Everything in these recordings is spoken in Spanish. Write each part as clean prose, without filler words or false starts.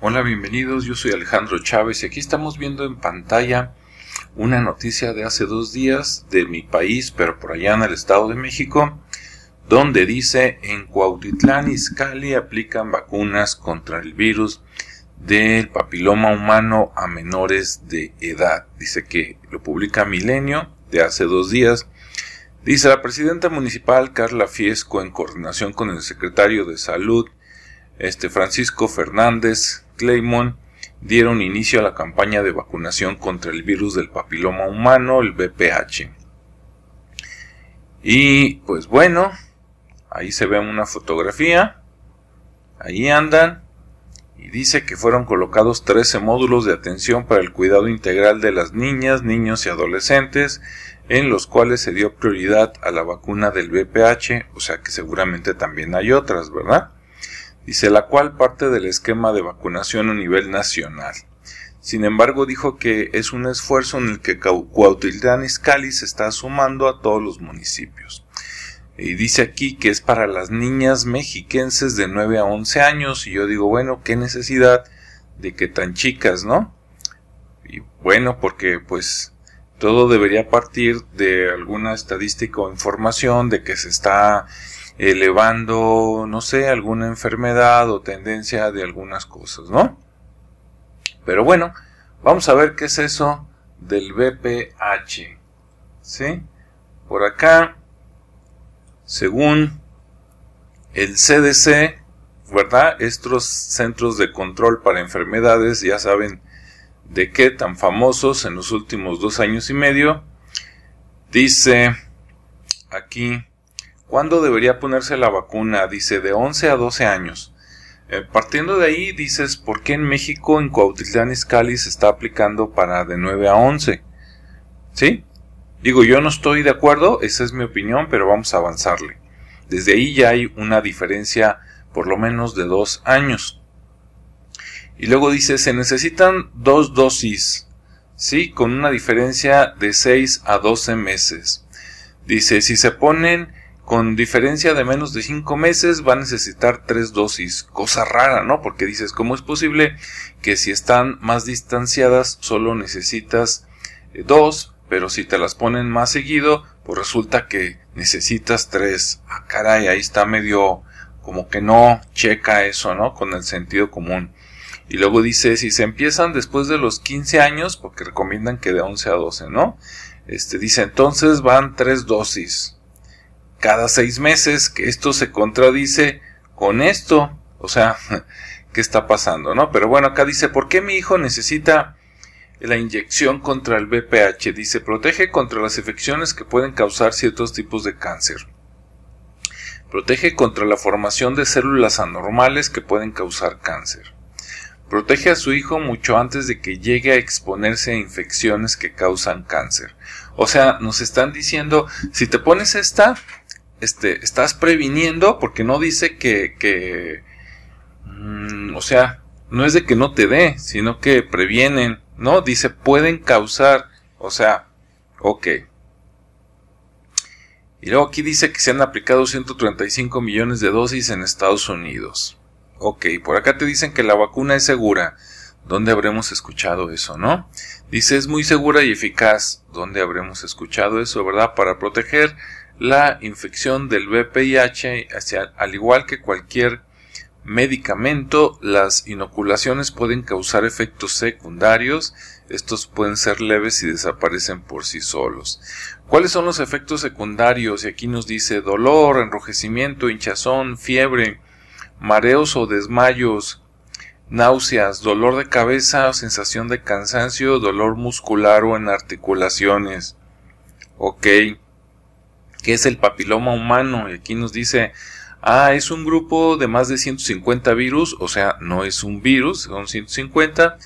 Hola, bienvenidos, yo soy Alejandro Chávez y aquí estamos viendo en pantalla una noticia de hace 2 días de mi país, pero por allá en el Estado de México, donde dice: en Cuautitlán Izcalli aplican vacunas contra el virus del papiloma humano a menores de edad. Dice que lo publica Milenio de hace 2 días. Dice: la presidenta municipal Carla Fiesco, en coordinación con el secretario de Salud, Francisco Fernández Claymon, dieron inicio a la campaña de vacunación contra el virus del papiloma humano, el VPH. Y pues bueno, ahí se ve una fotografía, ahí andan, y dice que fueron colocados 13 módulos de atención para el cuidado integral de las niñas, niños y adolescentes, en los cuales se dio prioridad a la vacuna del VPH, o sea que seguramente también hay otras, ¿verdad? Dice, la cual parte del esquema de vacunación a nivel nacional. Sin embargo, dijo que es un esfuerzo en el que Cuautitlán Izcalli se está sumando a todos los municipios. Y dice aquí que es para las niñas mexiquenses de 9 a 11 años. Y yo digo, bueno, qué necesidad de que tan chicas, ¿no? Y bueno, porque pues todo debería partir de alguna estadística o información de que se está elevando, no sé, alguna enfermedad o tendencia de algunas cosas, ¿no? Pero bueno, vamos a ver qué es eso del VPH, ¿sí? Por acá, según el CDC, ¿verdad? Estos centros de control para enfermedades, ya saben de qué tan famosos en los últimos 2 años y medio, dice aquí: ¿cuándo debería ponerse la vacuna? Dice, de 11 a 12 años. Partiendo de ahí, dices, ¿por qué en México, en Cuautitlán Izcalli, se está aplicando para de 9 a 11? ¿Sí? Digo, yo no estoy de acuerdo, esa es mi opinión, pero vamos a avanzarle. Desde ahí ya hay una diferencia, por lo menos de 2 años. Y luego dice, se necesitan 2 dosis, ¿sí? Con una diferencia de 6 a 12 meses. Dice, si se ponen con diferencia de menos de 5 meses va a necesitar 3 dosis, cosa rara, ¿no? Porque dices, ¿cómo es posible que si están más distanciadas solo necesitas 2, pero si te las ponen más seguido, pues resulta que necesitas 3? Ah, caray, ahí está medio como que no checa eso, ¿no? Con el sentido común. Y luego dice, si se empiezan después de los 15 años, porque recomiendan que de 11 a 12, ¿no? Dice, entonces van 3 dosis cada 6 meses, que esto se contradice con esto, o sea, ¿qué está pasando, no? Pero bueno, acá dice, ¿por qué mi hijo necesita la inyección contra el VPH? Dice, protege contra las infecciones que pueden causar ciertos tipos de cáncer. Protege contra la formación de células anormales que pueden causar cáncer. Protege a su hijo mucho antes de que llegue a exponerse a infecciones que causan cáncer. O sea, nos están diciendo, si te pones esta, estás previniendo, porque no dice que o sea, no es de que no te dé, sino que previenen, ¿no? Dice, pueden causar, o sea, ok. Y luego aquí dice que se han aplicado 135 millones de dosis en Estados Unidos. Ok, por acá te dicen que la vacuna es segura. ¿Dónde habremos escuchado eso, no? Dice, es muy segura y eficaz. ¿Dónde habremos escuchado eso, verdad? Para proteger la infección del VPH, al igual que cualquier medicamento, las inoculaciones pueden causar efectos secundarios. Estos pueden ser leves y desaparecen por sí solos. ¿Cuáles son los efectos secundarios? Y aquí nos dice dolor, enrojecimiento, hinchazón, fiebre, mareos o desmayos, náuseas, dolor de cabeza, sensación de cansancio, dolor muscular o en articulaciones. Ok. ¿Qué es el papiloma humano? Y aquí nos dice, es un grupo de más de 150 virus, o sea, no es un virus, son 150,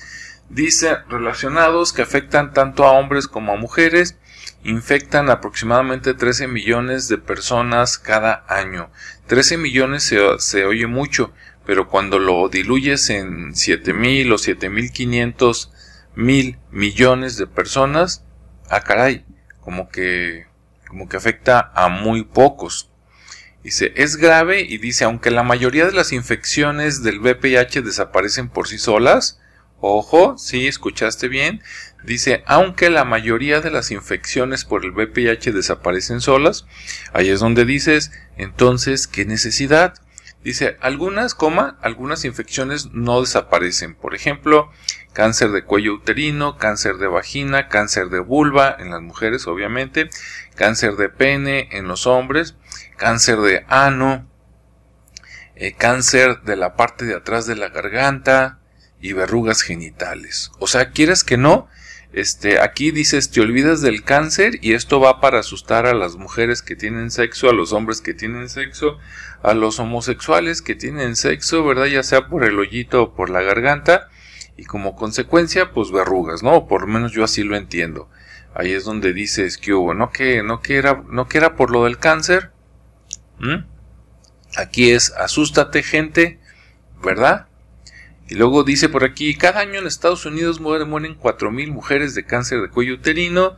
dice, relacionados que afectan tanto a hombres como a mujeres, infectan aproximadamente 13 millones de personas cada año. 13 millones se oye mucho, pero cuando lo diluyes en 7,000 o 7,500 mil millones de personas, ah caray, como que afecta a muy pocos. Dice, es grave y dice, aunque la mayoría de las infecciones del VPH desaparecen por sí solas, ojo, sí, escuchaste bien, dice, aunque la mayoría de las infecciones por el VPH desaparecen solas, ahí es donde dices, entonces, ¿qué necesidad? Dice, algunas, algunas infecciones no desaparecen, por ejemplo, cáncer de cuello uterino, cáncer de vagina, cáncer de vulva, en las mujeres obviamente, cáncer de pene, en los hombres, cáncer de ano, cáncer de la parte de atrás de la garganta y verrugas genitales. O sea, quieres que no, aquí dices, te olvidas del cáncer y esto va para asustar a las mujeres que tienen sexo, a los hombres que tienen sexo, a los homosexuales que tienen sexo, ¿verdad? Ya sea por el hoyito o por la garganta y como consecuencia, pues verrugas, ¿no? O por lo menos yo así lo entiendo. Ahí es donde dices que hubo, no que era por lo del cáncer. Aquí es, asústate gente, ¿verdad? Y luego dice por aquí, cada año en Estados Unidos mueren 4,000 mujeres de cáncer de cuello uterino,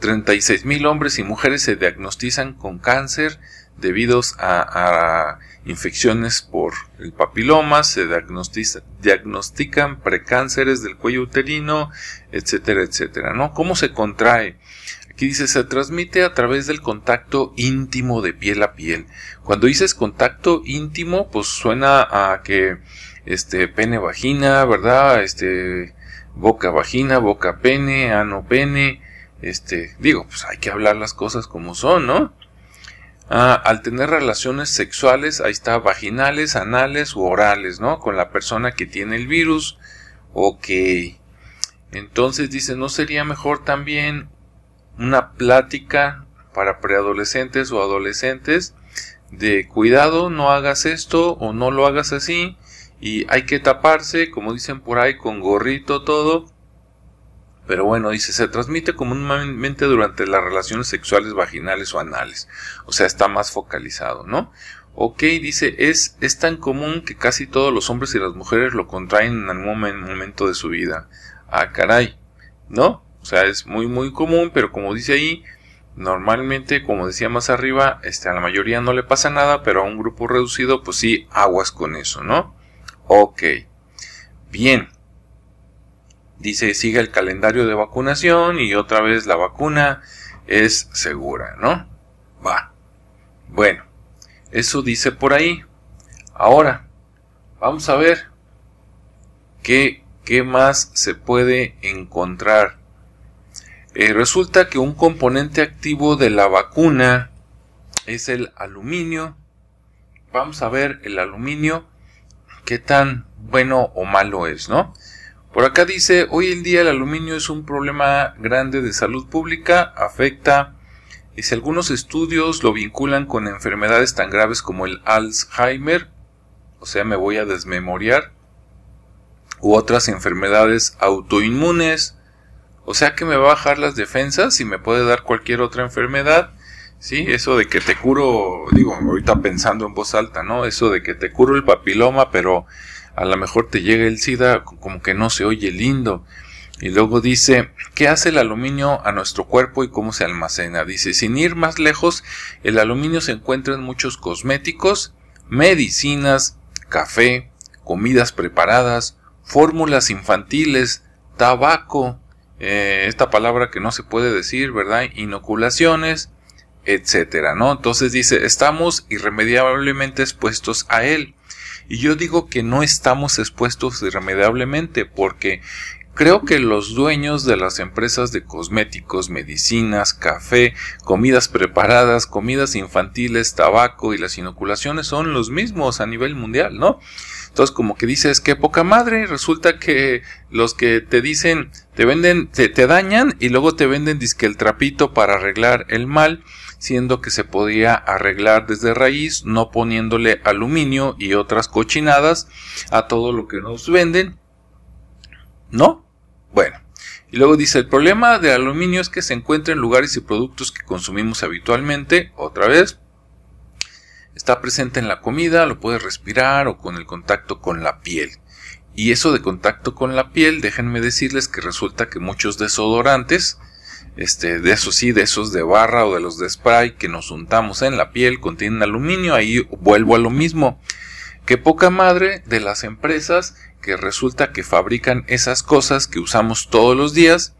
36,000 hombres y mujeres se diagnostican con cáncer debido a infecciones por el papiloma, se diagnostican precánceres del cuello uterino, etcétera, etcétera, ¿no? ¿Cómo se contrae? Aquí dice, se transmite a través del contacto íntimo de piel a piel. Cuando dices contacto íntimo, pues suena a que pene-vagina, ¿verdad? Boca-vagina, boca-pene, ano-pene, digo, pues hay que hablar las cosas como son, ¿no? Ah, al tener relaciones sexuales, ahí está, vaginales, anales u orales, ¿no? Con la persona que tiene el virus. Ok. Entonces dice, ¿no sería mejor también una plática para preadolescentes o adolescentes de cuidado, no hagas esto o no lo hagas así y hay que taparse, como dicen por ahí, con gorrito todo? Pero bueno, dice, se transmite comúnmente durante las relaciones sexuales vaginales o anales, o sea, está más focalizado, ¿no? Ok, dice, es tan común que casi todos los hombres y las mujeres lo contraen en algún momento de su vida. Ah, caray, ¿no? O sea, es muy muy común, pero como dice ahí, normalmente, como decía más arriba, a la mayoría no le pasa nada, pero a un grupo reducido, pues sí, aguas con eso, ¿no? Ok, bien. Dice, sigue el calendario de vacunación y otra vez la vacuna es segura, ¿no? Va. Bueno, eso dice por ahí. Ahora, vamos a ver qué más se puede encontrar. Resulta que un componente activo de la vacuna es el aluminio. Vamos a ver el aluminio, qué tan bueno o malo es, ¿no? Por acá dice, hoy en día el aluminio es un problema grande de salud pública, afecta, dice, algunos estudios lo vinculan con enfermedades tan graves como el Alzheimer, o sea, me voy a desmemoriar, u otras enfermedades autoinmunes. O sea que me va a bajar las defensas y me puede dar cualquier otra enfermedad, ¿sí? Eso de que te curo, digo, ahorita pensando en voz alta, ¿no? Eso de que te curo el papiloma, pero a lo mejor te llega el SIDA, como que no se oye lindo. Y luego dice, ¿qué hace el aluminio a nuestro cuerpo y cómo se almacena? Dice, sin ir más lejos, el aluminio se encuentra en muchos cosméticos, medicinas, café, comidas preparadas, fórmulas infantiles, tabaco, esta palabra que no se puede decir, ¿verdad? Inoculaciones, etcétera, ¿no? Entonces dice, estamos irremediablemente expuestos a él. Y yo digo que no estamos expuestos irremediablemente porque creo que los dueños de las empresas de cosméticos, medicinas, café, comidas preparadas, comidas infantiles, tabaco y las inoculaciones son los mismos a nivel mundial, ¿no? Entonces como que dices, qué poca madre, resulta que los que te dicen, te venden, te dañan y luego te venden dizque el trapito para arreglar el mal, siendo que se podía arreglar desde raíz, no poniéndole aluminio y otras cochinadas a todo lo que nos venden, ¿no? Bueno, y luego dice, el problema del aluminio es que se encuentra en lugares y productos que consumimos habitualmente, otra vez, está presente en la comida, lo puedes respirar o con el contacto con la piel. Y eso de contacto con la piel, déjenme decirles que resulta que muchos desodorantes de esos sí, de esos de barra o de los de spray que nos untamos en la piel, contienen aluminio. Ahí vuelvo a lo mismo. Qué poca madre de las empresas que resulta que fabrican esas cosas que usamos todos los días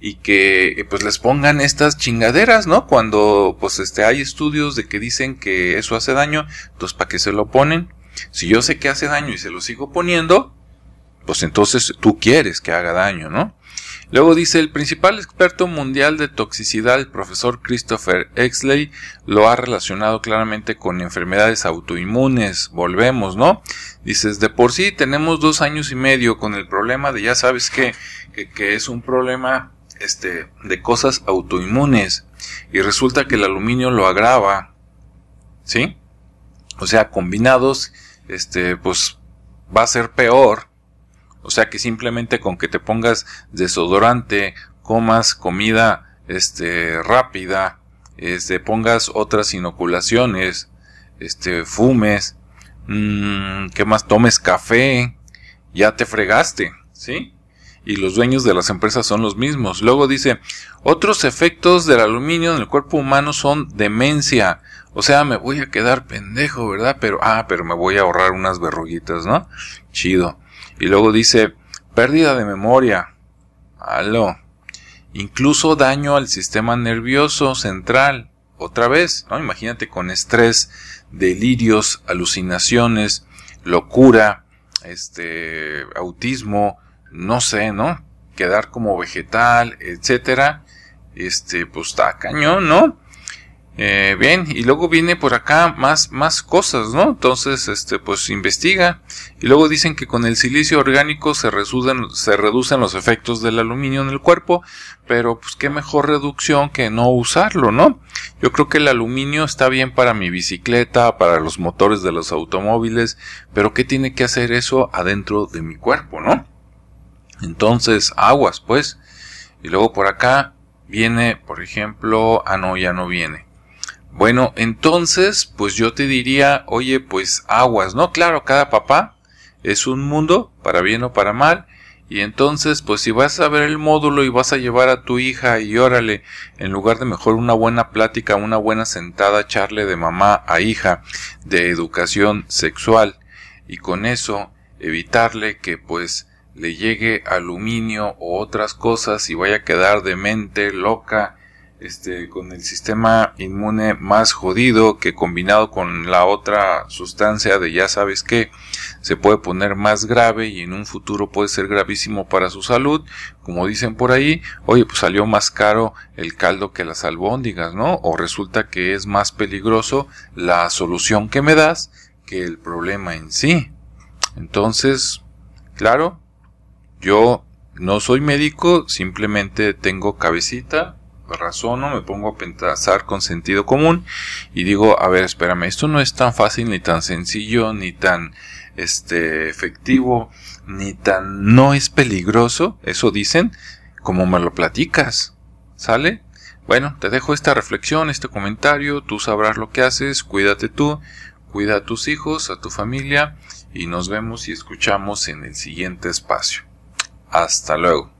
y que pues les pongan estas chingaderas, ¿no? Cuando pues hay estudios de que dicen que eso hace daño, entonces ¿para qué se lo ponen? Si yo sé que hace daño y se lo sigo poniendo, pues entonces tú quieres que haga daño, ¿no? Luego dice, el principal experto mundial de toxicidad, el profesor Christopher Exley, lo ha relacionado claramente con enfermedades autoinmunes. Volvemos, ¿no? Dices, de por sí tenemos 2 años y medio con el problema de, ya sabes que es un problema de cosas autoinmunes, y resulta que el aluminio lo agrava, ¿sí? O sea, combinados, pues va a ser peor. O sea que simplemente con que te pongas desodorante, comas comida rápida, pongas otras inoculaciones, fumes, ¿qué más? Tomes café, ya te fregaste, ¿sí? Y los dueños de las empresas son los mismos. Luego dice, otros efectos del aluminio en el cuerpo humano son demencia. O sea, me voy a quedar pendejo, ¿verdad? Pero me voy a ahorrar unas verruguitas, ¿no? Chido. Y luego dice, pérdida de memoria, aló, incluso daño al sistema nervioso central, otra vez, ¿no? Imagínate con estrés, delirios, alucinaciones, locura, autismo, no sé, ¿no? Quedar como vegetal, etcétera, pues está cañón, ¿no? Bien, y luego viene por acá más cosas, ¿no? Entonces, pues investiga. Y luego dicen que con el silicio orgánico se reducen los efectos del aluminio en el cuerpo, pero pues qué mejor reducción que no usarlo, ¿no? Yo creo que el aluminio está bien para mi bicicleta, para los motores de los automóviles, pero ¿qué tiene que hacer eso adentro de mi cuerpo, no? Entonces, aguas, pues. Y luego por acá viene, por ejemplo, no, ya no viene. Bueno, entonces, pues yo te diría, oye, pues aguas, ¿no? Claro, cada papá es un mundo, para bien o para mal, y entonces, pues si vas a ver el módulo y vas a llevar a tu hija y órale, en lugar de mejor una buena plática, una buena sentada, charle de mamá a hija de educación sexual, y con eso evitarle que, pues, le llegue aluminio o otras cosas y vaya a quedar demente, loca, con el sistema inmune más jodido, que combinado con la otra sustancia de ya sabes qué, se puede poner más grave y en un futuro puede ser gravísimo para su salud, como dicen por ahí, oye, pues salió más caro el caldo que las albóndigas, ¿no? O resulta que es más peligroso la solución que me das que el problema en sí. Entonces, claro, yo no soy médico, simplemente tengo cabecita, razono, me pongo a pensar con sentido común y digo, a ver, espérame, esto no es tan fácil, ni tan sencillo, ni tan efectivo, ni tan no es peligroso, eso dicen, como me lo platicas, ¿sale? Bueno, te dejo esta reflexión, este comentario, tú sabrás lo que haces, cuídate tú, cuida a tus hijos, a tu familia y nos vemos y escuchamos en el siguiente espacio. Hasta luego.